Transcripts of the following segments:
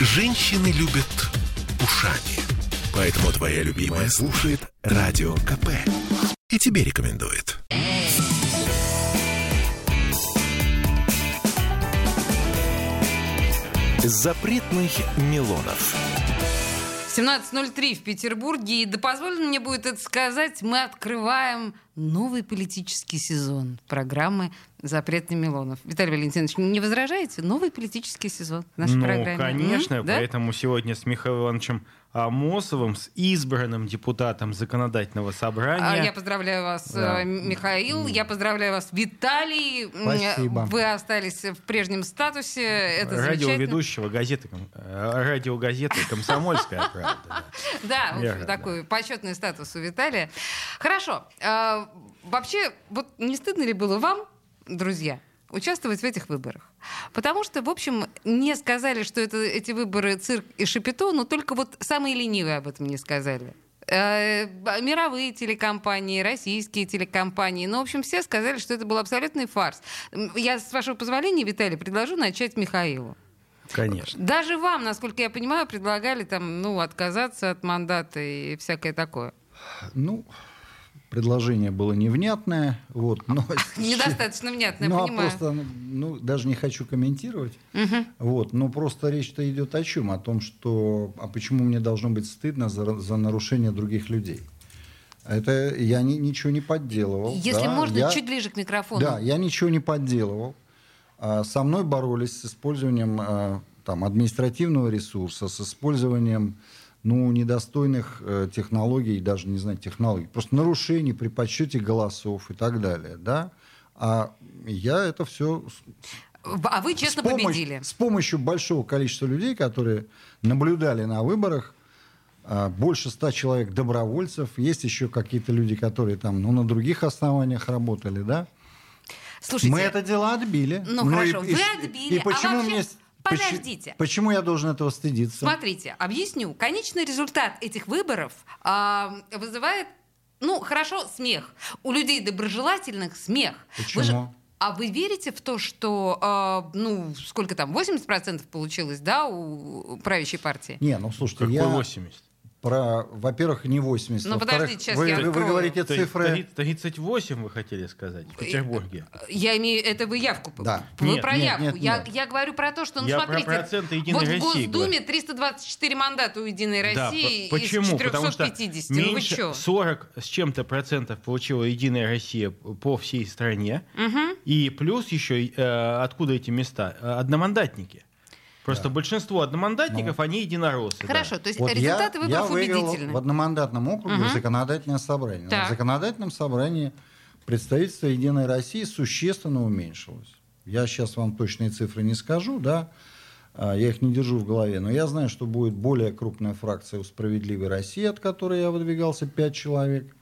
Женщины любят ушами. Поэтому твоя любимая слушает Радио КП. И тебе рекомендует. Запретных Милонов. 17:03 в Петербурге. И да позволено мне будет это сказать, мы открываем новый политический сезон программы «Запрет на Милонов». Виталий Валентинович, не возражаете? Новый политический сезон в нашей программе. Ну, конечно. Поэтому сегодня с Михаилом Ивановичем Амосовым, с избранным депутатом Законодательного собрания. Я поздравляю вас, Михаил. Я поздравляю вас, Виталий. Спасибо. Вы остались в прежнем статусе. Это радиоведущего газеты, радиогазеты «Комсомольская правда». Да, в общем, такой почетный статус у Виталия. Хорошо. Вообще, вот не стыдно ли было вам, друзья, участвовать в этих выборах? Потому что, в общем, не сказали, что эти выборы цирк и шапито, но только вот самые ленивые об этом не сказали. Мировые телекомпании, российские телекомпании. Ну, в общем, все сказали, что это был абсолютный фарс. Я, с вашего позволения, Виталий, предложу начать Михаилу. Конечно. Даже вам, насколько я понимаю, предлагали там, отказаться от мандата и всякое такое. Предложение было невнятное. Недостаточно внятное, понимаю. Даже не хочу комментировать. Угу. Но просто речь-то идет о чем? О том, что... А почему мне должно быть стыдно за нарушение других людей? Это я ничего не подделывал. Если можно, чуть ближе к микрофону. Да, я ничего не подделывал. Со мной боролись с использованием административного ресурса, с использованием... недостойных технологий, даже не знаю, технологий, просто нарушений при подсчете голосов и так далее, да. А я это все... А вы честно победили. С помощью большого количества людей, которые наблюдали на выборах, больше 100 человек добровольцев, есть еще какие-то люди, которые там, на других основаниях работали, да. Слушайте, мы это дело отбили. Хорошо, вы отбили, и почему мне... Подождите. Почему я должен этого стыдиться? Смотрите, объясню. Конечный результат этих выборов вызывает, смех. У людей доброжелательных смех. Почему? А вы верите в то, что, 80% получилось, да, у правящей партии? Слушайте, какой 80%? Во-первых, не 80. Подождите, сейчас вы говорите цифры... 38 вы хотели сказать в Петербурге. Я имею... Это вы явку... Да. Нет, я говорю про то, что... смотрите, про проценты Единой России. Вот в Госдуме 324 мандата у Единой России из 450. Потому что меньше 40 с чем-то процентов получила Единая Россия по всей стране. Угу. И плюс еще, откуда эти места? Одномандатники. Просто большинство одномандатников, они единороссы. Хорошо, да. То есть результаты выборов убедительны. Я выиграл в одномандатном округе законодательное собрание. Так. В законодательном собрании представительство «Единой России» существенно уменьшилось. Я сейчас вам точные цифры не скажу, да, я их не держу в голове, но я знаю, что будет более крупная фракция у «Справедливой России», от которой я выдвигался, 5 человек.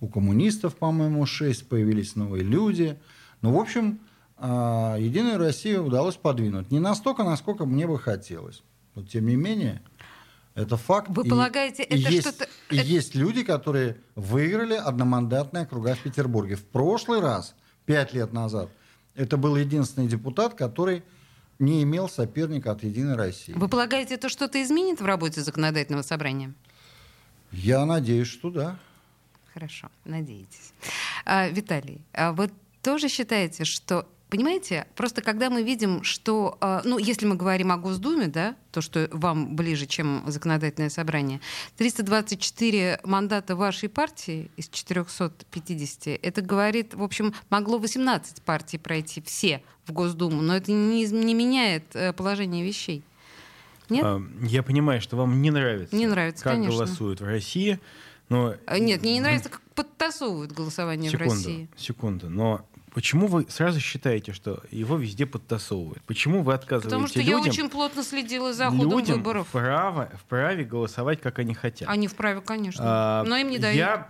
У коммунистов, по-моему, 6, появились новые люди. В общем... Единую Россию удалось подвинуть. Не настолько, насколько мне бы хотелось. Но, тем не менее, это факт. Вы полагаете, это что-то... Есть люди, которые выиграли одномандатные округа в Петербурге. В прошлый раз, 5 лет назад, это был единственный депутат, который не имел соперника от Единой России. Вы полагаете, это что-то изменит в работе законодательного собрания? Я надеюсь, что да. Хорошо, надеетесь. Виталий, вы тоже считаете, что... Понимаете, просто когда мы видим, что... если мы говорим о Госдуме, да, то, что вам ближе, чем законодательное собрание, 324 мандата вашей партии из 450, это говорит, в общем, могло 18 партий пройти все в Госдуму, но это не меняет положение вещей. Нет? Я понимаю, что вам не нравится, как конечно. Голосуют в России, но... Нет, мне не нравится, как подтасовывают голосование в России. Секунду, но... Почему вы сразу считаете, что его везде подтасовывают? Почему вы отказываете людям? Потому что я очень плотно следила за ходом выборов. Вправе голосовать, как они хотят. Они вправе, конечно. Но им не дают. Я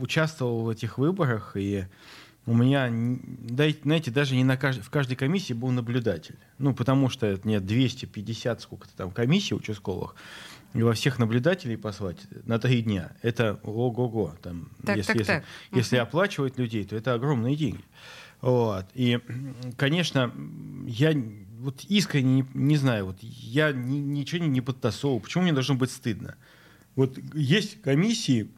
участвовал в этих выборах, и у меня, знаете, даже не в каждой комиссии был наблюдатель. Потому что нет 250 сколько-то там комиссий участковых. И во всех наблюдателей послать на 3 дня. Это ого-го. Если оплачивать людей, то это огромные деньги. И, конечно, я вот искренне не знаю, вот я ничего не подтасовывал. Почему мне должно быть стыдно? Вот есть комиссии,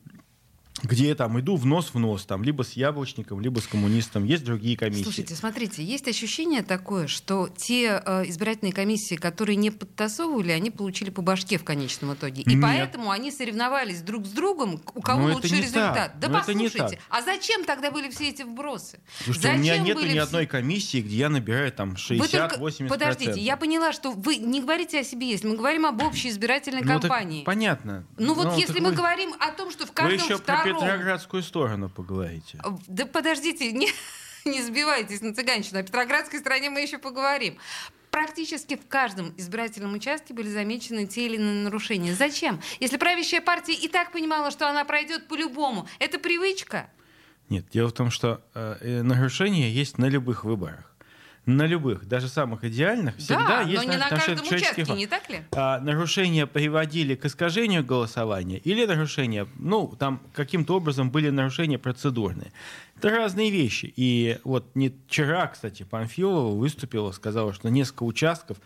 где я там иду в нос, там, либо с яблочником, либо с коммунистом. Есть другие комиссии. Слушайте, смотрите, есть ощущение такое, что те избирательные комиссии, которые не подтасовывали, они получили по башке в конечном итоге. И поэтому они соревновались друг с другом, у кого лучший результат. Так. Да, но послушайте, а зачем тогда были все эти вбросы? Слушайте, зачем у меня нет ни одной комиссии, где я набираю там 60-80%. Подождите, я поняла, что вы не говорите о себе, если мы говорим об общей избирательной кампании. Так, понятно. Ну вот если мы говорим о том, что в каждом втором... Петроградскую сторону поговорите. Да подождите, не сбивайтесь на цыганщину. О Петроградской стороне мы еще поговорим. Практически в каждом избирательном участке были замечены те или иные нарушения. Зачем? Если правящая партия и так понимала, что она пройдет по-любому. Это привычка? Нет, дело в том, что нарушения есть на любых выборах. На любых, даже самых идеальных, всегда есть нарушение. Да, но не на каждом участке, не так ли? Нарушения приводили к искажению голосования или нарушения, ну, там каким-то образом были нарушения процедурные. Это разные вещи. И вот не вчера, кстати, Панфилова выступила, сказала, что несколько участков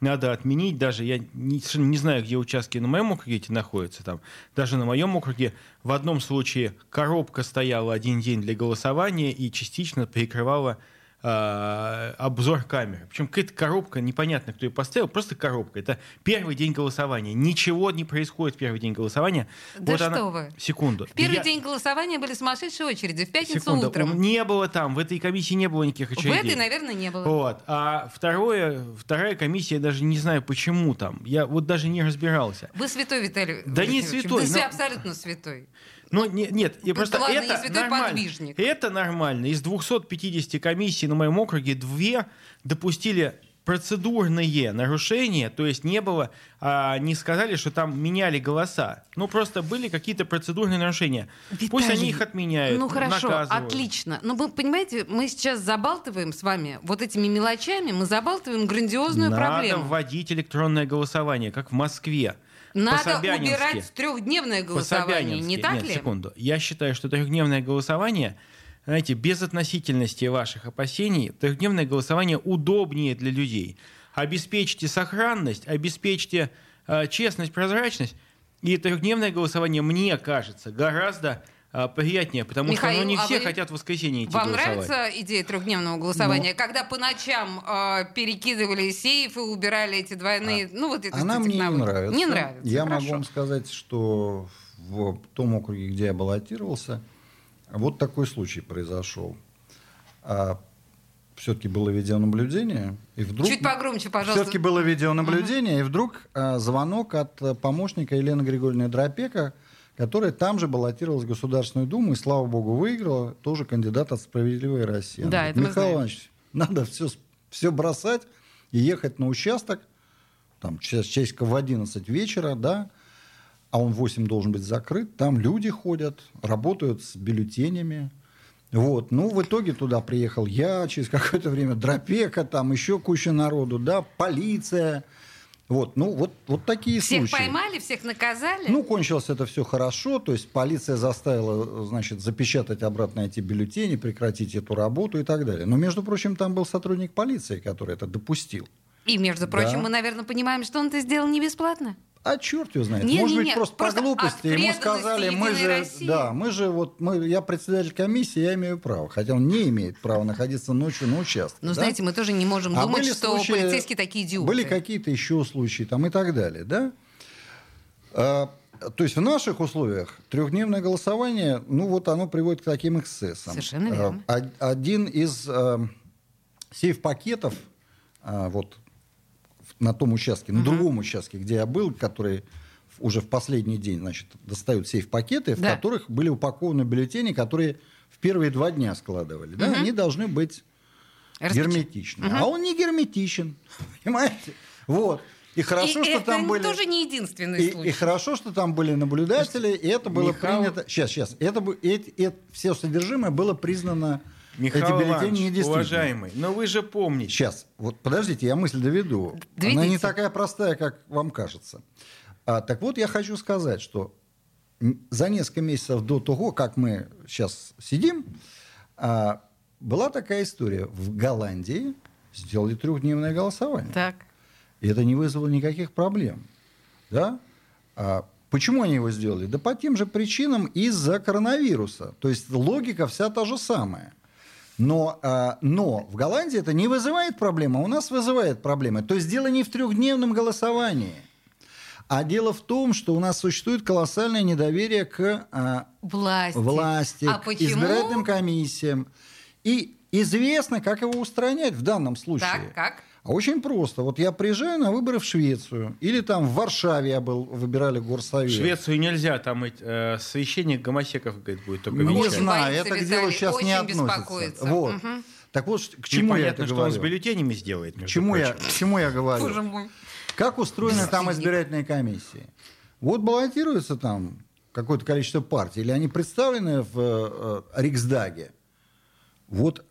надо отменить. Даже я не знаю, где участки на моем округе эти находятся. Там. Даже на моем округе в одном случае коробка стояла один день для голосования и частично прикрывала обзор камеры. Причем какая-то коробка, непонятно, кто ее поставил, просто коробка. Это первый день голосования. Ничего не происходит в первый день голосования. Да вот что она... вы. Секунду. В первый день голосования были сумасшедшие очереди. В пятницу утром. Не было там, в этой комиссии не было никаких очередей. В этой, наверное, не было. Вот. А вторая комиссия, я даже не знаю, почему там. Я вот даже не разбирался. Вы святой, Виталий. Да не святой. Вы абсолютно святой. Ну, нет, я просто ладно, это нормально. Подвижник. Это нормально. Из 250 комиссий на моем округе 2 допустили процедурные нарушения, то есть не было, не сказали, что там меняли голоса. Ну, просто были какие-то процедурные нарушения. Виталий, пусть они их отменяют, ну, хорошо, наказывают. Отлично. Но вы понимаете, мы сейчас забалтываем с вами вот этими мелочами, мы забалтываем грандиозную проблему. Надо вводить электронное голосование, как в Москве. Надо убирать трехдневное голосование, не так ли? Нет, секунду. Я считаю, что трехдневное голосование, знаете, без относительности ваших опасений, трехдневное голосование удобнее для людей. Обеспечьте сохранность, обеспечьте честность, прозрачность. И трехдневное голосование, мне кажется, гораздо приятнее, потому Михаил, что не все хотят в воскресенье идти вам голосовать. Вам нравится идея трехдневного голосования, когда по ночам перекидывали сейфы, убирали эти двойные... Ну, вот это, она мне не нравится. Не нравится. Я могу вам сказать, что в том округе, где я баллотировался, вот такой случай произошел. Все-таки было видеонаблюдение, и вдруг... Чуть погромче, пожалуйста. Все-таки было видеонаблюдение, и вдруг звонок от помощника Елены Григорьевны Драпека, которая там же баллотировалась в Государственную Думу и, слава богу, выиграла, тоже кандидат от «Справедливой России». Да, говорит, Михаил Иванович, надо все бросать и ехать на участок, там, часика в 11 вечера, да, а он в 8 должен быть закрыт, там люди ходят, работают с бюллетенями. Вот. Ну, в итоге туда приехал я, через какое-то время Драпека, там еще куча народу, да, полиция... Вот, ну, вот такие всех случаи. Всех поймали, всех наказали? Ну, кончилось это все хорошо, то есть полиция заставила, значит, запечатать обратно эти бюллетени, прекратить эту работу и так далее. Но, между прочим, там был сотрудник полиции, который это допустил. И, между прочим, мы, наверное, понимаем, что он это сделал не бесплатно. А черт его знает. Может быть, просто по глупости ему сказали, я председатель комиссии, я имею право. Хотя он не имеет права находиться ночью на участке. Ну, да? Знаете, мы тоже не можем думать, что полицейские такие идиоты. Были какие-то еще случаи там и так далее, да? То есть в наших условиях трехдневное голосование, ну вот оно приводит к таким эксцессам. Совершенно верно. Один из сейф-пакетов, на том участке, на другом участке, где я был, которые уже в последний день, значит, достают сейф-пакеты, в которых были упакованы бюллетени, которые в первые 2 дня складывали. Да? Они должны быть герметичны. А он не герметичен. Понимаете? Вот. И хорошо, что там были... тоже не единственный случай. И хорошо, что там были наблюдатели, и это было принято... Сейчас. Это все содержимое было признано... Михаил Иванович, уважаемый, но вы же помните... Сейчас, вот подождите, я мысль доведу. Доведите. Она не такая простая, как вам кажется. Так вот, я хочу сказать, что за несколько месяцев до того, как мы сейчас сидим, была такая история. В Голландии сделали трехдневное голосование. Так. И это не вызвало никаких проблем. Да? А почему они его сделали? Да по тем же причинам, из-за коронавируса. То есть логика вся та же самая. Но в Голландии это не вызывает проблем, а у нас вызывает проблемы. То есть дело не в трехдневном голосовании, а дело в том, что у нас существует колоссальное недоверие к власти, к избирательным комиссиям. И известно, как его устранять в данном случае. Так, как? А очень просто. Вот я приезжаю на выборы в Швецию. Или там в Варшаве выбирали горсовет. В Швецию нельзя. Там священник гомосеков, говорит, будет только венчать. Не знаю, это к делу сейчас не относится. Вот. Угу. Так вот, к чему я это говорю? Непонятно, что он с бюллетенями сделает. К чему я говорю? Боже мой. Как устроены там избирательные комиссии? Вот баллотируется там какое-то количество партий. Или они представлены в Риксдаге. Вот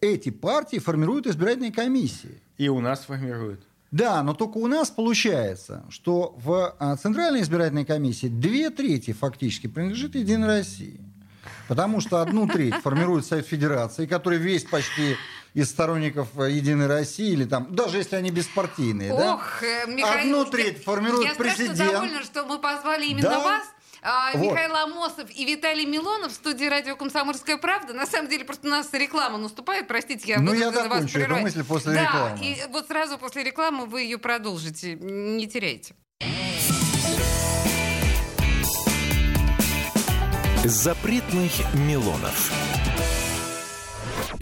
эти партии формируют избирательные комиссии. И у нас формируют. Да, но только у нас получается, что в Центральной избирательной комиссии 2/3 фактически принадлежит Единой России. Потому что 1/3 формирует Совет Федерации, который весь почти из сторонников Единой России, или там, даже если они беспартийные. Ох, да? Михаил, 1/3 формирует президент. Я довольна, что мы позвали именно вас. Вот. Михаил Амосов и Виталий Милонов в студии радио «Комсомольская правда». На самом деле, просто у нас реклама наступает. Простите, я буду вас прерывать. Ну, я закончу эту мысль после рекламы. Да, и вот сразу после рекламы вы ее продолжите. Не теряйте. Запретных Милонов.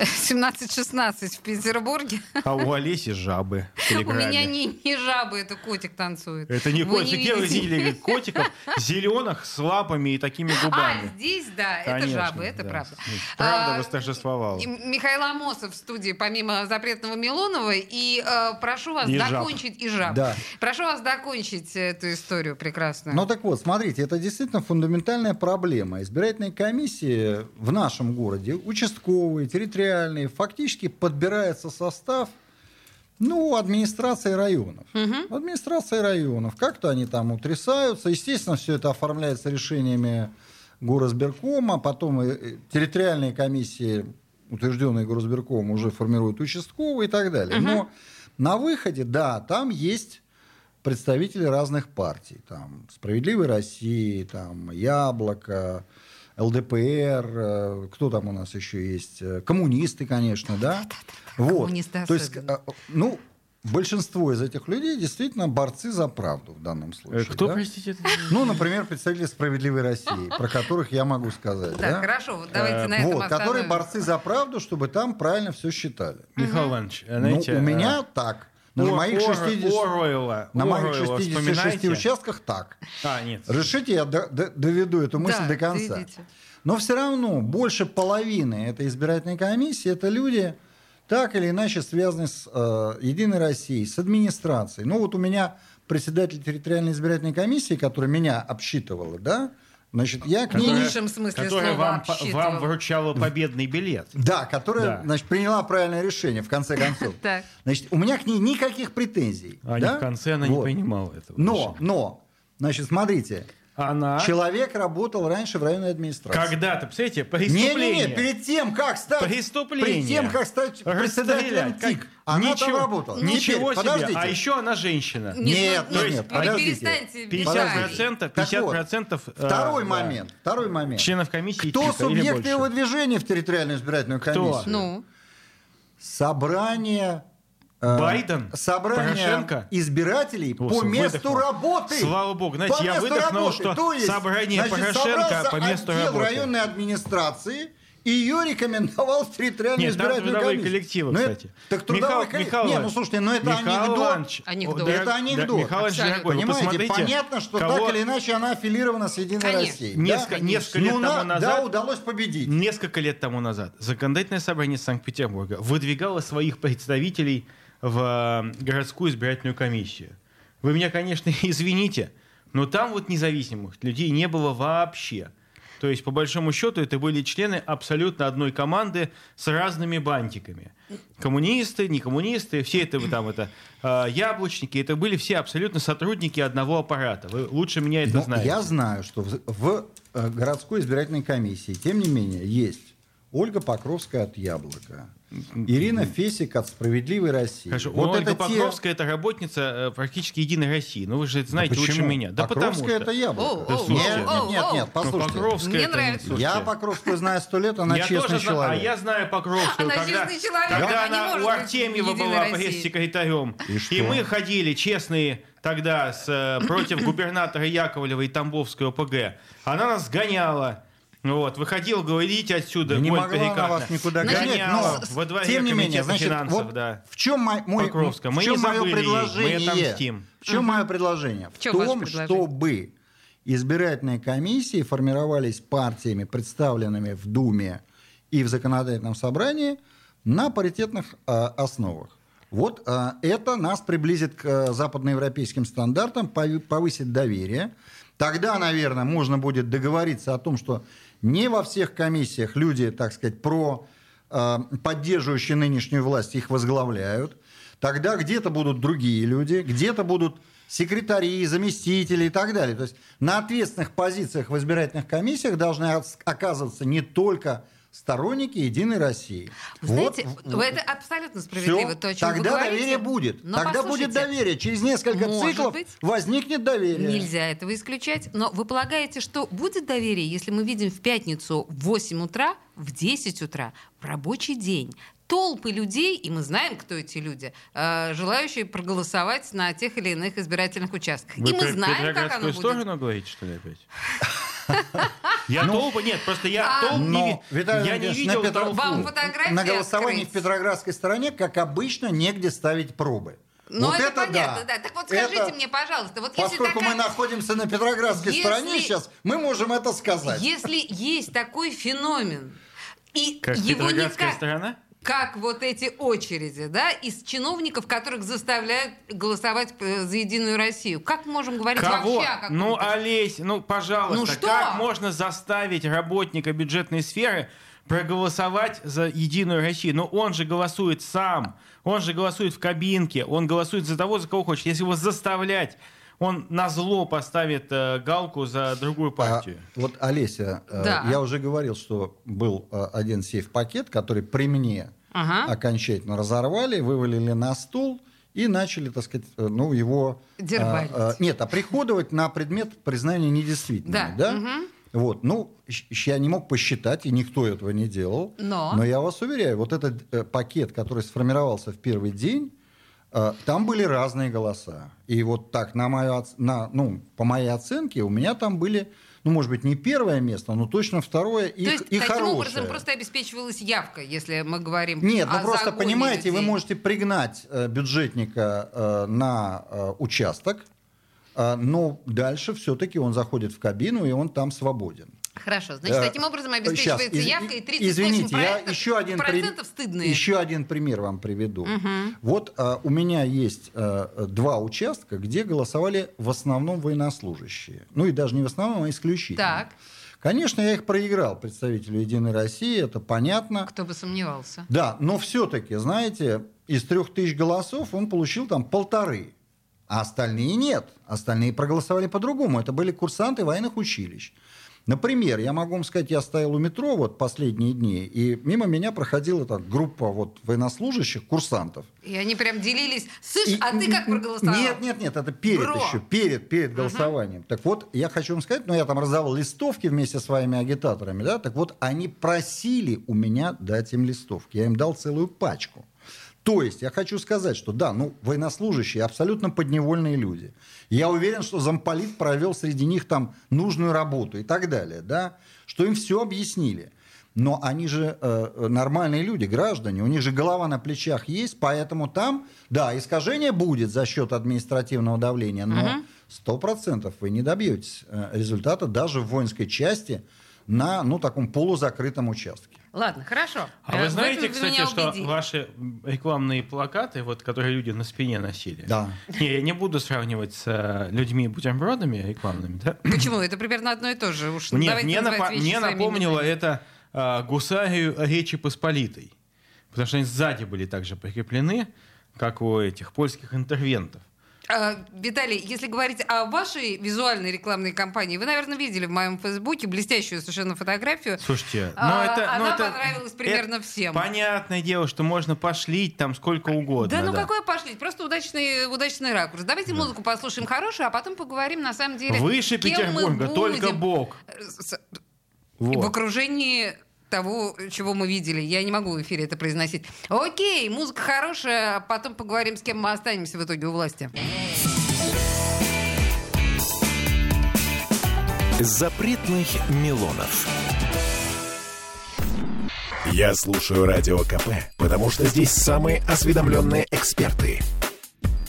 17:16 в Петербурге. А у Олеси жабы. У меня не жабы, это котик танцует. Это не котик. Где вы видели котиков зеленых с лапами и такими губами? А, здесь, да, это жабы, это правда. Правда восторжествовала. Михаил Амосов в студии, помимо запретного Милонова. И прошу вас закончить, и жаб. Прошу вас закончить эту историю прекрасную. Ну так вот, смотрите, это действительно фундаментальная проблема. Избирательные комиссии в нашем городе, участковые, территориальные, фактически подбирается состав администрации районов. Угу. Администрации районов. Как-то они там утрясаются. Естественно, все это оформляется решениями горосбиркома. Потом территориальные комиссии, утвержденные горосбиркомом, уже формируют участковые и так далее. Угу. Но на выходе, да, там есть представители разных партий. Там «Справедливой России», там «Яблоко», ЛДПР, кто там у нас еще есть? Коммунисты, конечно, да? Вот. Коммунисты особенно. То есть, большинство из этих людей действительно борцы за правду в данном случае. Кто, да? Простите? Например, представители «Справедливой России», про которых я могу сказать. Да, хорошо, вот давайте на этом остановимся. Которые борцы за правду, чтобы там правильно все считали. Михаил Иванович, знаете... У меня так. На моих 66 участках так. Нет. Решите, я доведу эту мысль до конца. Доведите. Но все равно больше половины этой избирательной комиссии — это люди, так или иначе связанные с «Единой Россией», с администрацией. У меня председатель территориальной избирательной комиссии, которая меня обсчитывала, да, я к ней... В лучшем смысле слова вам вручала победный билет. Да, которая, приняла правильное решение, в конце концов. У меня к ней никаких претензий. А в конце она не понимала этого. Но, смотрите... Человек работал раньше в районной администрации. Когда-то, представляете, преступление. Перед тем, как стать председателем ТИК, она там работала. Ничего себе, а еще она женщина. Нет, подождите. 50%. Второй момент. Членов комиссии. Кто субъект его движения в территориальную избирательную комиссию? Собрание... Байден, Порошенко, избирателей по месту работы. Слава богу, знаете, я выдохнул, что собрание Порошенко по месту работы. Отдел районной администрации ее рекомендовал в территориальную избирательную комиссию. Трудовые коллективы, кстати. Так трудовые коллективы. Слушайте, это анекдот. Это анекдот. Понимаете, понятно, что так или иначе она аффилирована с «Единой Россией». Удалось победить. Несколько лет тому назад законодательное собрание Санкт-Петербурга выдвигало своих представителей в городскую избирательную комиссию. Вы меня, конечно, извините, Но там вот независимых людей не было вообще. То есть, по большому счету, это были члены абсолютно одной команды с разными бантиками. Коммунисты, не коммунисты, все это яблочники, это были все абсолютно сотрудники одного аппарата. Вы лучше меня это знаете. Я знаю, что в городской избирательной комиссии, тем не менее, есть Ольга Покровская от «Яблока», Ирина Фесик от «Справедливой России». Хорошо, вот Ольга Покровская — это работница практически «Единой России». Ну, вы же это знаете лучше меня. Да Покровская — это «Яблоко». Да, нет, послушайте. Мне нравится. Я Покровскую знаю 100 лет, она честный человек. А я знаю Покровскую, когда она у Артемьева была пресс-секретарем. И мы ходили честные тогда против губернатора Яковлева и Тамбовской ОПГ. Она нас гоняла. Вот, выходил, говорите отсюда, не могла на вас никуда гонять, но тем не менее, значит, вот да. В чем мое предложение? В чем мое предложение? В том, чтобы избирательные комиссии формировались партиями, представленными в Думе и в законодательном собрании на паритетных основах. Вот это нас приблизит к западноевропейским стандартам, повысит доверие. Тогда, наверное, можно будет договориться о том, что не во всех комиссиях люди, так сказать, поддерживающие нынешнюю власть, их возглавляют. Тогда где-то будут другие люди, где-то будут секретари, заместители и так далее. То есть на ответственных позициях в избирательных комиссиях должны оказываться не только сторонники «Единой России». Знаете, вот, это абсолютно справедливо. То, о чем тогда вы доверие будет. Но тогда будет доверие. Через несколько циклов возникнет доверие. Нельзя этого исключать. Но вы полагаете, что будет доверие, если мы видим в пятницу в 8 утра, в 10 утра, в рабочий день, толпы людей, и мы знаем, кто эти люди, желающие проголосовать на тех или иных избирательных участках. Вы и мы знаем, как оно будет. Вы Петроградскую сторону говорите, что ли, опять? Я толпы, нет, просто я толпы не видел. На голосовании в Петроградской стороне, как обычно, негде ставить пробы. Ну, вот это понятно, да. Так вот скажите мне, пожалуйста, вот поскольку если мы находимся на Петроградской стороне сейчас, мы можем это сказать. Если есть такой феномен, и как его Петроградская сторона? Как вот эти очереди, да, из чиновников, которых заставляют голосовать за «Единую Россию». Как мы можем говорить вообще о каком-то? Ну, Олесь, ну, пожалуйста, как можно заставить работника бюджетной сферы проголосовать за «Единую Россию»? Но он же голосует сам, он же голосует в кабинке, он голосует за того, за кого хочет. Если его заставлять, он назло поставит галку за другую партию. Вот, Олеся, я уже говорил, что был один сейф-пакет, который при мне окончательно разорвали, вывалили на стул и начали, так сказать, ну, его... оприходовать на предмет признания недействительным. Да. Вот, ну, я не мог посчитать, и никто этого не делал. Но я вас уверяю, вот этот пакет, который сформировался в первый день, там были разные голоса. И вот так, по моей оценке, у меня там были, ну, может быть, не первое место, но точно второе и хорошее. То есть, таким образом, просто обеспечивалась явка, если мы говорим о загоне людей. Нет, ну просто, понимаете, вы можете пригнать бюджетника на участок, но дальше все-таки он заходит в кабину, и он там свободен. Хорошо, значит, таким образом обеспечивается явка, и 38% извините, процентов стыдные. Еще один пример вам приведу. Угу. Вот у меня есть 2 участка, где голосовали в основном военнослужащие. Ну и даже не в основном, а исключительно. Так. Конечно, я их проиграл представителю «Единой России», это понятно. Кто бы сомневался. Да, но все-таки, знаете, из 3000 голосов он получил там 1,5. А остальные нет. Остальные проголосовали по-другому. Это были курсанты военных училищ. Например, я могу вам сказать, я стоял у метро вот последние дни, и мимо меня проходила группа военнослужащих, курсантов. И они прям делились. Слышь, а ты как проголосовал? Нет, это перед голосованием. Так вот, я хочу вам сказать, я там раздавал листовки вместе с своими агитаторами, да, так вот, они просили у меня дать им листовки. Я им дал целую пачку. То есть, я хочу сказать, что да, военнослужащие абсолютно подневольные люди. Я уверен, что замполит провел среди них там нужную работу и так далее, да, что им все объяснили. Но они же нормальные люди, граждане, у них же голова на плечах есть, поэтому там, да, искажение будет за счет административного давления, но 100% вы не добьетесь результата даже в воинской части, на, ну, таком полузакрытом участке. Ладно, хорошо. А вы знаете, кстати, что ваши рекламные плакаты, вот, которые люди на спине носили, да. Я не буду сравнивать с людьми-бутербродами рекламными. Да? Почему? Это примерно одно и то же. Уж нет, мне напомнило это гусарию Речи Посполитой. Потому что они сзади были также прикреплены, как у этих польских интервентов. Виталий, если говорить о вашей визуальной рекламной кампании, вы, наверное, видели в моем Фейсбуке блестящую совершенно фотографию. Слушайте, она понравилась примерно всем. Понятное дело, что можно пошлить там сколько угодно. Да, какое пошлить? Просто удачный ракурс. Давайте музыку послушаем хорошую, а потом поговорим, на самом деле, выше Петербурга, только Бог. В окружении того, чего мы видели. Я не могу в эфире это произносить. Окей, музыка хорошая, а потом поговорим, с кем мы останемся в итоге у власти. Запретных Милонов. Я слушаю Радио КП, потому что здесь самые осведомленные эксперты.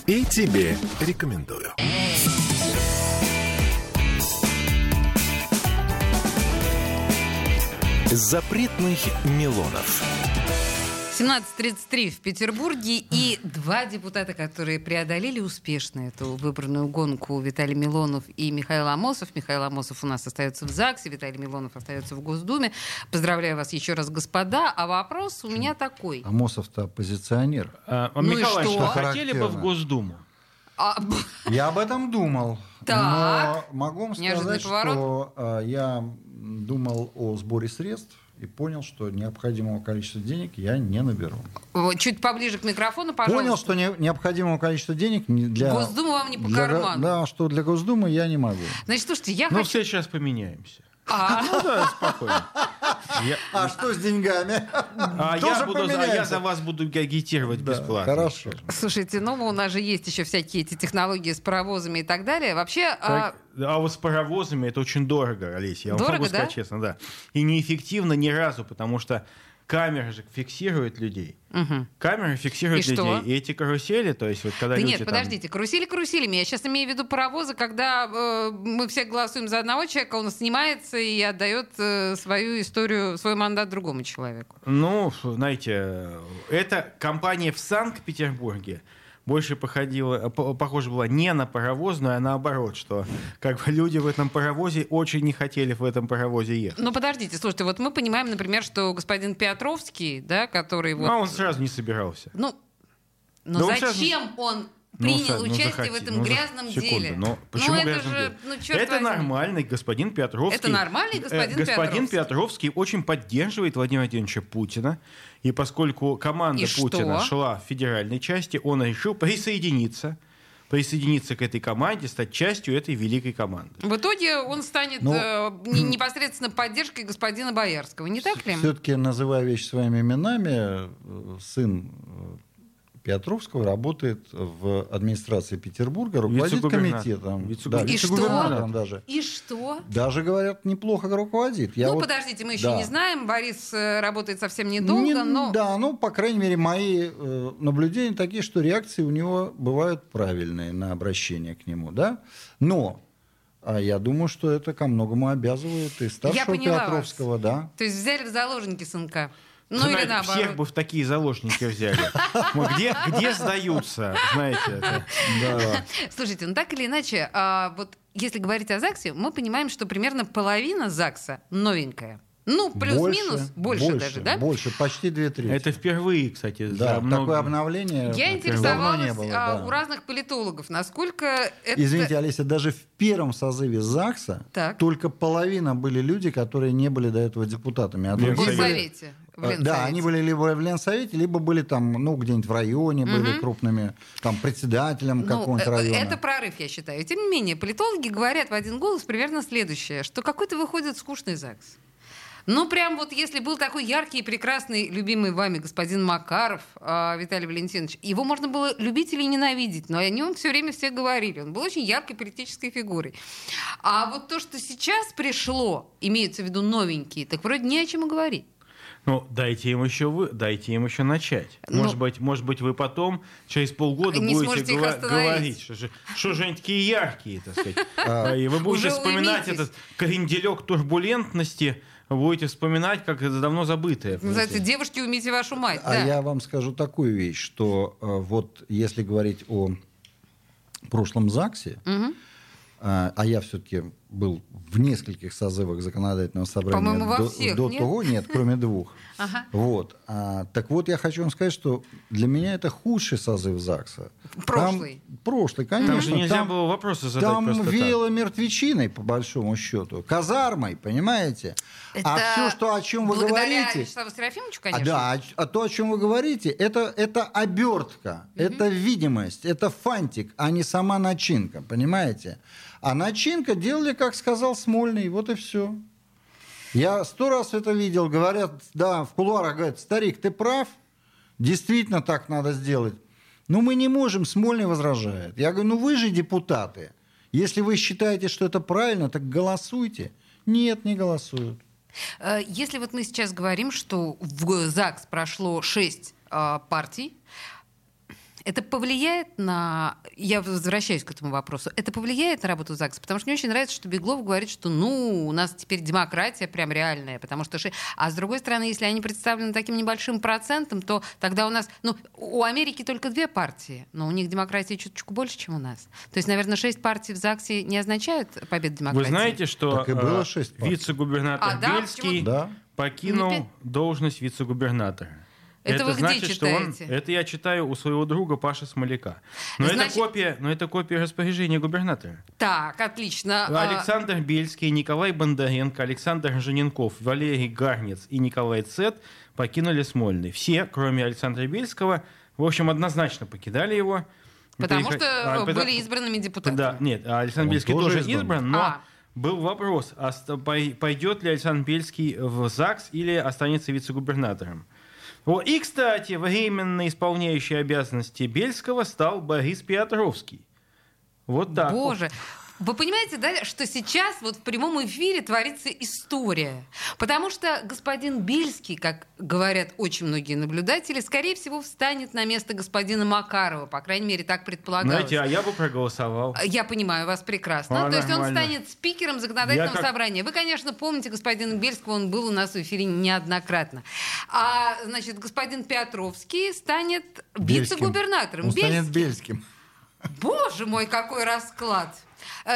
И тебе рекомендую. Запретных Милонов. 17:33 в Петербурге, и два депутата, которые преодолели успешно эту выборную гонку, Виталий Милонов и Михаил Амосов. Михаил Амосов у нас остается в ЗАГСе, Виталий Милонов остается в Госдуме. Поздравляю вас еще раз, господа. А вопрос у меня такой. Амосов-то оппозиционер. Михаил, что хотели бы в Госдуму? Я об этом думал. Так. Но могу вам сказать, что я думал о сборе средств и понял, что необходимого количества денег я не наберу. Чуть поближе к микрофону, пожалуйста. Понял, что необходимого количества денег для... Госдумы вам не по карману. Да, что для Госдумы я не могу. Значит, слушайте, я хочу... все сейчас поменяемся. Ну да, спокойно. А что с деньгами? Я за вас буду агитировать бесплатно. Хорошо. Слушайте, у нас же есть еще всякие эти технологии с паровозами и так далее. Вообще... вот с паровозами это очень дорого, Олеся. Я вам могу сказать честно, да. И неэффективно ни разу, потому что камера же фиксирует людей. Угу. Камеры фиксируют людей. Что? И эти карусели, то есть вот когда люди... Нет, подождите, карусели каруселями. Я сейчас имею в виду паровозы, когда мы все голосуем за одного человека, он снимается и отдает свою историю, свой мандат другому человеку. Знаете, эта компания в Санкт-Петербурге больше похожа была не на паровозную, а наоборот, что как бы люди в этом паровозе очень не хотели в этом паровозе ехать. Подождите, слушайте, вот мы понимаем, например, что господин Петровский, да, который... он сразу не собирался. Зачем он принял участие в этом грязном деле? Это нормальный господин Петровский. Это нормальный господин Петровский. Господин Петровский очень поддерживает Владимира Владимировича Путина. И поскольку команда Путина шла в федеральной части, он решил присоединиться к этой команде, стать частью этой великой команды. В итоге он станет непосредственно поддержкой господина Боярского, не так ли? Все-таки, называя вещи своими именами, сын Петровского работает в администрации Петербурга, руководит комитетом. Вице-губернатором даже. И что? Даже, говорят, неплохо руководит. Подождите, мы еще не знаем. Борис работает совсем недолго, но... Да, по крайней мере, мои наблюдения такие, что реакции у него бывают правильные на обращение к нему, да? Но... А я думаю, что это ко многому обязывает и старшего Петровского, да. То есть взяли в заложники сынка. Или наоборот. Всех бы в такие заложники взяли. Где сдаются, знаете. Слушайте, так или иначе, вот если говорить о ЗАГСе, мы понимаем, что примерно половина ЗАГСа новенькая. Плюс-минус, больше даже, да? Больше, почти 2/3. Это впервые, кстати. Да, такое обновление. Я интересовалась у разных политологов, насколько это... Извините, Олеся, даже в первом созыве ЗАГСа только половина были люди, которые не были до этого депутатами. А в Совете. Да, они были либо в Ленсовете, либо были там, где-нибудь в районе, были крупными, там, председателем какого-нибудь района. Это прорыв, я считаю. Тем не менее, политологи говорят в один голос примерно следующее, что какой-то выходит скучный ЗАГС. Прям вот если был такой яркий и прекрасный, любимый вами господин Макаров, Виталий Валентинович, его можно было любить или ненавидеть, но о нем все время все говорили. Он был очень яркой политической фигурой. А вот то, что сейчас пришло, имеется в виду новенькие, так вроде не о чем и говорить. Дайте им еще начать. Может быть, вы потом, через полгода, будете говорить, что же они такие яркие, так сказать. И вы будете вспоминать этот кренделек турбулентности будете вспоминать, как это давно забытое. Называется, девушки, умите вашу мать. А да. Я вам скажу такую вещь, что вот если говорить о прошлом ЗАГСе, угу. А я все-таки был в нескольких созывах законодательного собрания. По-моему, во всех, до того, нет, кроме двух. Ага. Вот. Так вот, я хочу вам сказать, что для меня это худший созыв ЗАГСа. Прошлый. Прошлый, конечно. Там же нельзя было вопросы задать просто так. Там веяло мертвечиной, по большому счету. Казармой, понимаете? Это все, что, о чем вы говорите... Вячеславу Серафимовичу, конечно. Да, то, о чем вы говорите, это обертка, это видимость, это фантик, а не сама начинка, понимаете? А начинка делали, как сказал Смольный, вот и все. Я 100 раз это видел. Говорят, да, в кулуарах говорят, старик, ты прав, действительно так надо сделать. Но мы не можем, Смольный возражает. Я говорю, ну вы же депутаты. Если вы считаете, что это правильно, так голосуйте. Нет, не голосуют. Если вот мы сейчас говорим, что в ЗАГС прошло 6 партий, это повлияет на... Я возвращаюсь к этому вопросу. Это повлияет на работу ЗАГС? Потому что мне очень нравится, что Беглов говорит, что ну, у нас теперь демократия прям реальная, потому что... А с другой стороны, если они представлены таким небольшим процентом, то тогда у нас... Ну, у Америки только 2 партии, но у них демократия чуточку больше, чем у нас. То есть, наверное, 6 партий в ЗАГСе не означает победу демократии? Вы знаете, что вице-губернатор Бельский покинул должность вице-губернатора? Это вы значит, где читаете? Это я читаю у своего друга Паши Смоляка. Но это копия распоряжения губернатора. Так, отлично. Александр Бельский, Николай Бондаренко, Александр Жененков, Валерий Гарнец и Николай Цет покинули Смольный. Все, кроме Александра Бельского, в общем, однозначно покидали его. Потому что были избранными депутатами. Да, нет, Александр Бельский тоже избран, но... Был вопрос, пойдет ли Александр Бельский в ЗАГС или останется вице-губернатором. И, кстати, временно исполняющий обязанности Бельского стал Борис Петровский. Вот так. Боже. Вы понимаете, да, что сейчас вот в прямом эфире творится история? Потому что господин Бельский, как говорят очень многие наблюдатели, скорее всего, встанет на место господина Макарова. По крайней мере, так предполагалось. Знаете, а я бы проголосовал. Я понимаю вас прекрасно. То есть он станет спикером законодательного собрания. Вы, конечно, помните господина Бельского, он был у нас в эфире неоднократно. А, значит, господин Петровский станет вице-губернатором. Он станет Бельским. Боже мой, какой расклад!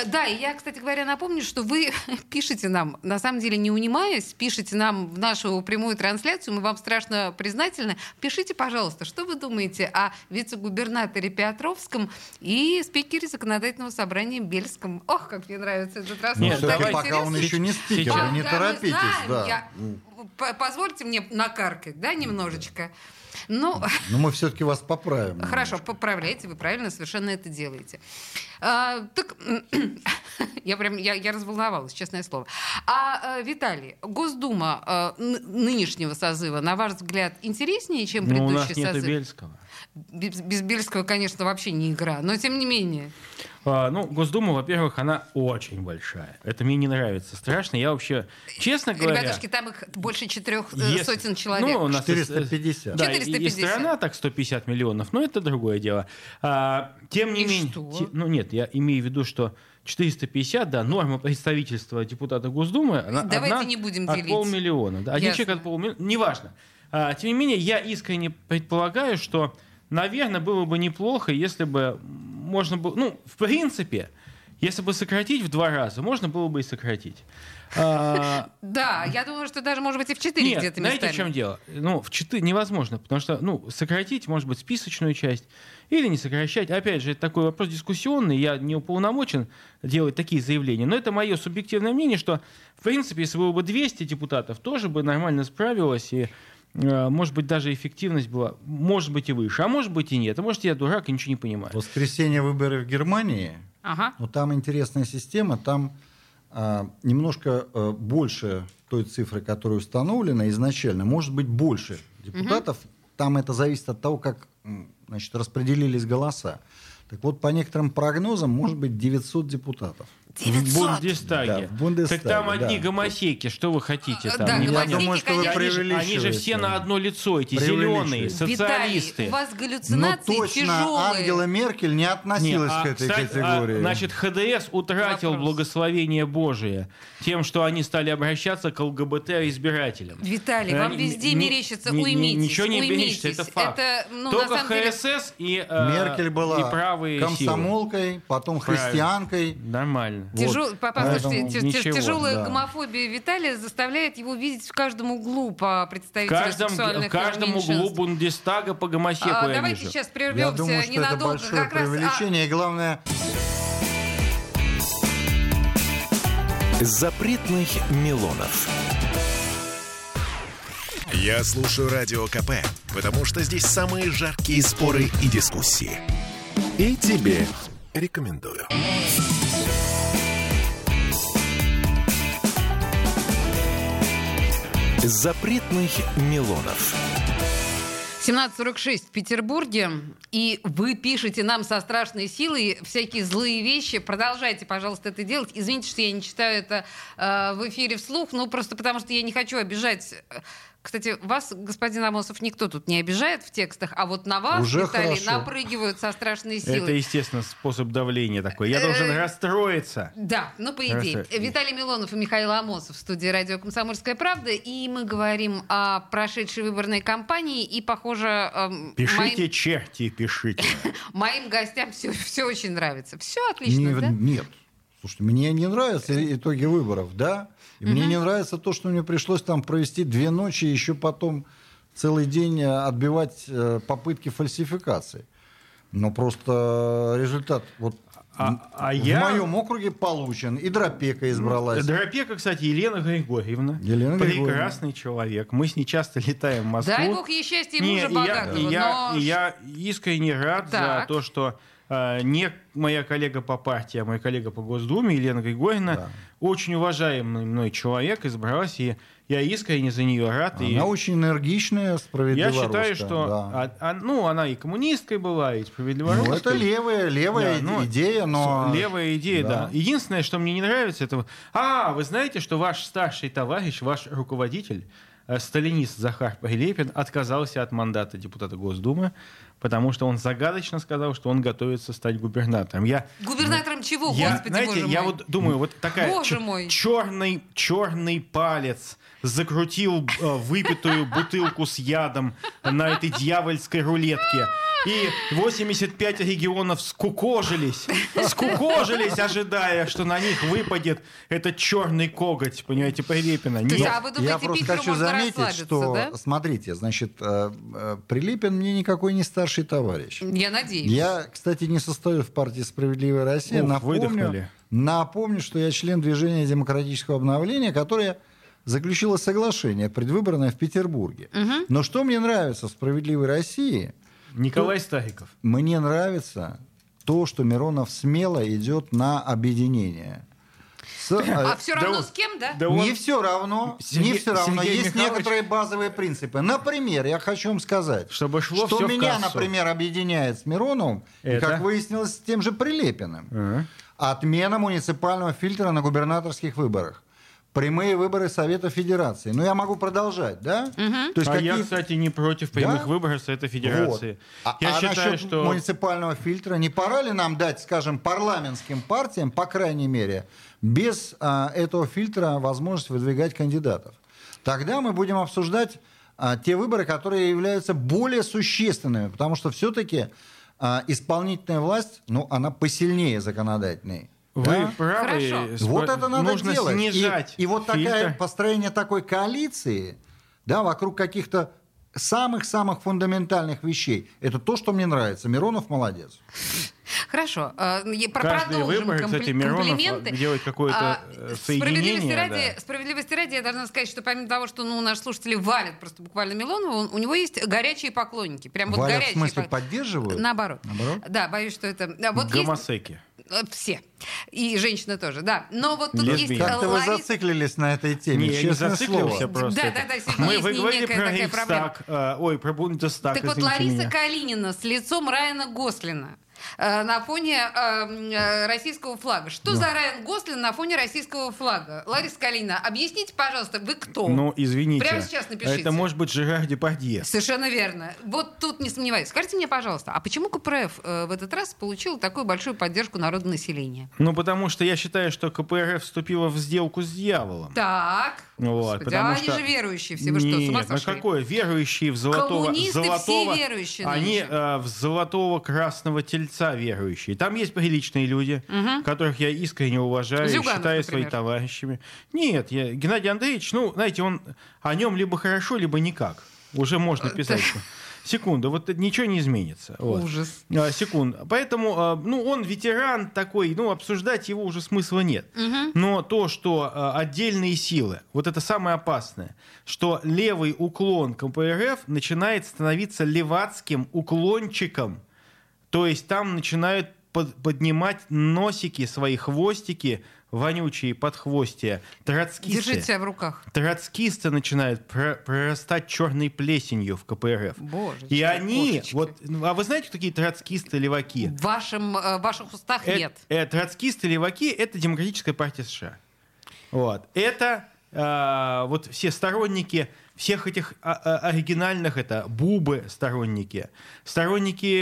Да, и я, кстати говоря, напомню, что вы пишете нам, на самом деле не унимаясь, пишете нам в нашу прямую трансляцию, мы вам страшно признательны. Пишите, пожалуйста, что вы думаете о вице-губернаторе Петровском и спикере законодательного собрания Бельском. Ох, как мне нравится этот рассказ. Нет, давайте пока он еще не спикер, не торопитесь. Да. Позвольте мне накаркать, да, немножечко. Но мы все-таки вас поправим. Хорошо, поправляйте, вы правильно совершенно это делаете. Так, я разволновалась, честное слово. Виталий, Госдума нынешнего созыва, на ваш взгляд, интереснее, чем предыдущий созыв? У нас нет Бельского. Без Бельского, конечно, вообще не игра, но тем не менее. Госдума, во-первых, она очень большая. Это мне не нравится. Страшно. Я вообще, честно говоря... Ребятушки, там их больше 400 человек. 450. Да, 450. И страна так 150 миллионов, но это другое дело. Тем не менее... Что? Нет, я имею в виду, что 450, да, норма представительства депутата Госдумы, она не будем делить. От полмиллиона. Да, один человек от полмиллиона. Неважно. Тем не менее, я искренне предполагаю, что, наверное, было бы неплохо, если бы... Можно было, в принципе, если бы сократить в 2 раза, можно было бы и сократить. Да, я думаю, что даже, может быть, и в 4 где-то местами. Знаете, в чем дело? В 4 невозможно, потому что, сократить, может быть, списочную часть или не сокращать. Опять же, это такой вопрос дискуссионный, я не уполномочен делать такие заявления, но это мое субъективное мнение, что, в принципе, если было бы 200 депутатов, тоже бы нормально справилось, и может быть, даже эффективность была, может быть, и выше, а может быть, и нет. А может, я дурак и ничего не понимаю. Воскресенье выборы в Германии, там интересная система, там немножко больше той цифры, которая установлена изначально, может быть, больше депутатов. Там это зависит от того, как распределились голоса. Так вот, по некоторым прогнозам, может быть, 900 депутатов. 900? В Бундестаге. Да, в Бундестаге. Так там одни гомосеки, что вы хотите там? Да, гомосеки, я думаю, что вы преувеличиваете. Они же все на одно лицо, эти зеленые, социалисты. Виталий, у вас галлюцинации тяжелые. Но точно тяжелые. Ангела Меркель не относилась к этой категории. Значит, ХДС утратил благословение Божие тем, что они стали обращаться к ЛГБТ-избирателям. Виталий, вам везде мерещится, уймитесь. Ничего не мерещится, это факт. Это, только ХСС и Меркель была комсомолкой, потом христианкой. Нормально. Тяжелая гомофобия Виталия заставляет его видеть в каждом углу по представителям сексуальных меньшинств. В каждом углу Бундестага по гомосеку я вижу. Давайте сейчас прервемся ненадолго. Я думаю, что это большое преувеличение. И главное... Запретных Милонов. Я слушаю Радио КП, потому что здесь самые жаркие споры и дискуссии. И тебе рекомендую. Запретных Милонов. 17:46 в Петербурге. И вы пишете нам со страшной силой всякие злые вещи. Продолжайте, пожалуйста, это делать. Извините, что я не читаю это в эфире вслух. Ну, просто потому что я не хочу обижать... Кстати, вас, господин Амосов, никто тут не обижает в текстах, а вот на вас, уже Виталий, хорошо. Напрыгивают со страшной силой. Это, естественно, способ давления такой. Я должен расстроиться. Да, ну, по идее. Виталий Милонов и Михаил Амосов в студии радио «Комсомольская правда». И мы говорим о прошедшей выборной кампании. И, похоже... Пишите, черти, пишите. Моим гостям все очень нравится. Все отлично, да? Нет. Слушайте, мне не нравятся итоги выборов, да? И мне не нравится то, что мне пришлось там провести 2 ночи, и еще потом целый день отбивать попытки фальсификации. Но просто результат вот в моем округе получен. И Драпека избралась. Драпека, кстати, Елена Григорьевна. Прекрасный человек. Мы с ней часто летаем в Москву. Дай бог ей счастья и мужа богатого. Я искренне рад за то, что... Не моя коллега по партии, а моя коллега по Госдуме Елена Григорьевна, очень уважаемый мной человек, избралась, и я искренне за нее рад. Она очень энергичная, справедливая. Я считаю, что она и коммунисткой была, и справедливая. Ну, это левая идея, но... Левая идея, да. Единственное, что мне не нравится, это... вы знаете, что ваш старший товарищ, ваш руководитель, сталинист Захар Прилепин, отказался от мандата депутата Госдумы, потому что он загадочно сказал, что он готовится стать губернатором. Губернатором чего, Господи, знаете, Боже мой? Я вот думаю, вот такая черный палец закрутил выпитую бутылку с ядом на этой дьявольской рулетке. И 85 регионов скукожились, ожидая, что на них выпадет этот черный коготь, понимаете, Прилепина. Я просто хочу заметить, что, смотрите, значит, Прилепин мне никакой не старший товарищ. Я надеюсь. Я, кстати, не состою в партии «Справедливая Россия». Напомню, что я член движения демократического обновления, которое... заключило соглашение предвыборное в Петербурге. Угу. Но что мне нравится в «Справедливой России»? Николай Стариков. Мне нравится то, что Миронов смело идет на объединение. Все равно с кем, да? Не все равно. Есть некоторые базовые принципы. Например, я хочу вам сказать, что меня, например, объединяет с Мироновым, и, как выяснилось, с тем же Прилепиным. Угу. Отмена муниципального фильтра на губернаторских выборах. Прямые выборы Совета Федерации. Ну, я могу продолжать, да? Угу. То есть я, кстати, не против прямых выборов Совета Федерации. Вот. Я считаю, насчет муниципального фильтра, не пора ли нам дать, скажем, парламентским партиям, по крайней мере, без этого фильтра возможность выдвигать кандидатов? Тогда мы будем обсуждать те выборы, которые являются более существенными, потому что все-таки исполнительная власть, она посильнее законодательной. Вы правы. Хорошо. Вот это надо нужно делать. Снижать и вот такое построение такой коалиции, вокруг каких-то самых-самых фундаментальных вещей. Это то, что мне нравится. Миронов молодец. Хорошо. Продолжим выборы, кстати, комплименты. Делать какое-то соединение. Справедливости ради, я должна сказать, что помимо того, что наши слушатели валят просто буквально Милонова, у него есть горячие поклонники. Прям вот горячие. В смысле поддерживают? Наоборот. Да, боюсь, что это... Гомосеки. Все. И женщины тоже, да. Но вот тут есть... Как-то вы зациклились на этой теме. Я не зациклился просто. Мы говорили про Риксдаг, про Бундестаг. Так вот, Лариса Калинина с лицом Райана Гослина на фоне российского флага. Что за Райан Гослин на фоне российского флага? Лариса Калинина, объясните, пожалуйста, вы кто? Ну, извините. Прямо сейчас напишите. Это может быть Жерар Депардье. Совершенно верно. Вот тут не сомневаюсь. Скажите мне, пожалуйста, а почему КПРФ в этот раз получила такую большую поддержку народного населения? Ну, потому что я считаю, что КПРФ вступила в сделку с дьяволом. Так. Вот, Господи, потому что... они же верующие все. Вы что, с ума сошли? Ну какое? Верующие в золотого... Коммунисты золотого... все верующие. Они в золотого красного тельца верующие. Там есть приличные люди, угу, которых я искренне уважаю, Зюганов, считаю, например, своими товарищами. Нет, Геннадий Андреевич, ну, знаете, он о нем либо хорошо, либо никак. Уже можно писать. Секунду, вот ничего не изменится. Ужас. Вот. Секунду. Поэтому, ну, он ветеран такой, ну, обсуждать его уже смысла нет. Угу. Но то, что отдельные силы, вот это самое опасное, что левый уклон КПРФ начинает становиться левацким уклончиком. То есть там начинают поднимать носики, свои хвостики, вонючие подхвостия. Троцкисты, держите себя в руках. Троцкисты начинают прорастать черной плесенью в КПРФ. Боже, и они... Вот, а вы знаете, какие троцкисты-леваки? В ваших устах нет. Троцкисты-леваки — это Демократическая партия США. Вот. Это вот все сторонники... всех этих оригинальных, это бубы сторонники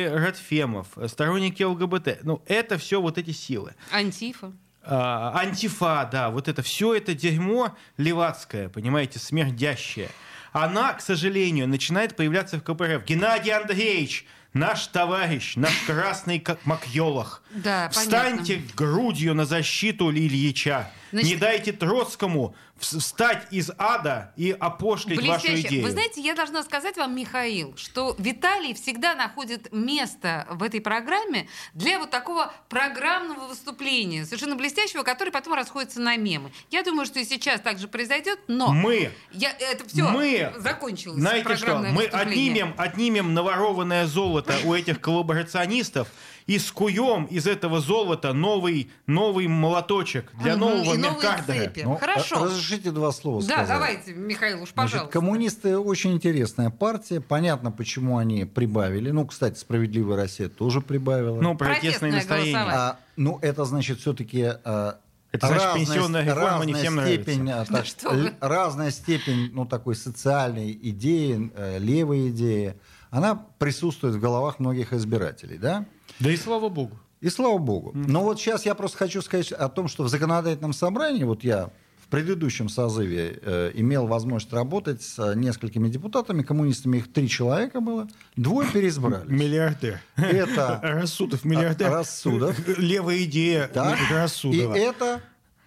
Ротфемов, сторонники ЛГБТ. Ну, это все вот эти силы. Антифа. Антифа, да, вот это все это дерьмо левацкое, понимаете, смердящее. Она, к сожалению, начинает появляться в КПРФ. Геннадий Андреевич, наш товарищ, наш красный макьёлах. Да, встаньте грудью на защиту Ильича. Значит, не дайте Троцкому встать из ада и опошлить вашу идею. Вы знаете, я должна сказать вам, Михаил, что Виталий всегда находит место в этой программе для вот такого программного выступления, совершенно блестящего, который потом расходится на мемы. Я думаю, что и сейчас так же произойдет, но... это все закончилось. Знаете что, мы отнимем наворованное золото у этих коллаборационистов и скуем из этого золота новый молоточек для нового мехкардера. Ну, хорошо. Разрешите два слова сказать. Да, давайте, Михаил, уж пожалуйста. Значит, коммунисты очень интересная партия. Понятно, почему они прибавили. Ну, кстати, «Справедливая Россия» тоже прибавила. Ну, протестное настроение. Ну, это значит все-таки... это значит, пенсионная реформа не всем нравится. Разная степень, ну, такой социальной идеи, левой идеи, она присутствует в головах многих избирателей, да? Да и слава богу. И слава богу. Mm-hmm. Но вот сейчас я просто хочу сказать о том, что в законодательном собрании, вот я в предыдущем созыве имел возможность работать с несколькими депутатами, коммунистами, их 3 человека было, 2 переизбрались. Миллиардер. Это... Рассудов, миллиардер. Рассудов. Левая идея Рассудова. И это...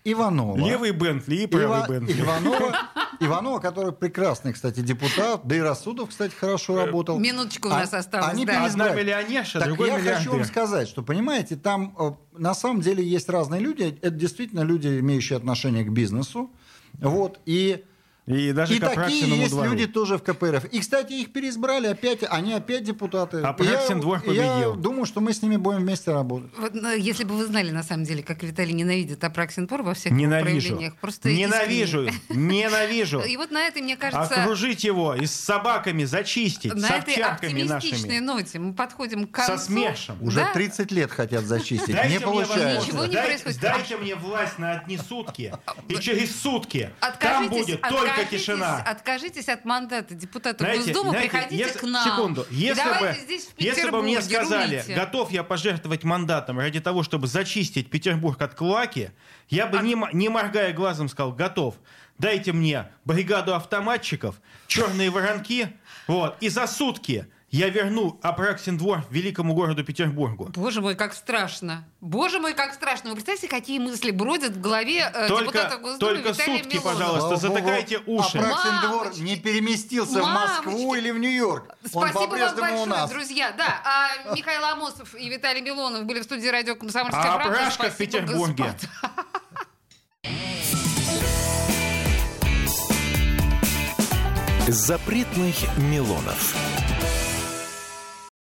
Иванова. Левый Бентли и правый Бентли. Иванова, который прекрасный, кстати, депутат, да и Рассудов, кстати, хорошо работал. Минуточку у нас осталось. Одна миллионерша, другой миллиардер. Я хочу вам сказать, что, понимаете, там на самом деле есть разные люди. Это действительно люди, имеющие отношение к бизнесу. Вот, и даже и к Апраксиному такие двору. Есть люди тоже в КПРФ. И, кстати, их переизбрали, они опять депутаты. Апраксин двор победил. Я думаю, что мы с ними будем вместе работать. Вот, если бы вы знали, на самом деле, как Виталий ненавидит Апраксин двор во всех проявлениях. Просто ненавижу. И вот на этой, мне кажется... Окружить его и с собаками зачистить, с овчарками нашими. На этой оптимистичной ноте мы подходим к концу. Со смешем. Уже 30 лет хотят зачистить. Не получается. Ничего не происходит. Дайте мне власть на одни сутки, и через сутки там будет только... тишина. Откажитесь от мандата депутата Госдумы, приходите к нам. Секунду. Если бы мне сказали, готов я пожертвовать мандатом ради того, чтобы зачистить Петербург от клоаки, я бы, не моргая глазом, сказал, готов. Дайте мне бригаду автоматчиков, черные воронки, вот, и за сутки я верну Апраксин двор великому городу Петербургу. Боже мой, как страшно. Вы представляете, какие мысли бродят в голове депутата Госдумы Только Виталия сутки, Милонова. Пожалуйста, затыкайте уши. Апраксин двор не переместился в Москву или в Нью-Йорк. Спасибо вам большое, у нас. Друзья. Да, Михаил Амосов и Виталий Милонов были в студии радио «Комсомольская правда». Апрашка в Петербурге. Запретных Милонов.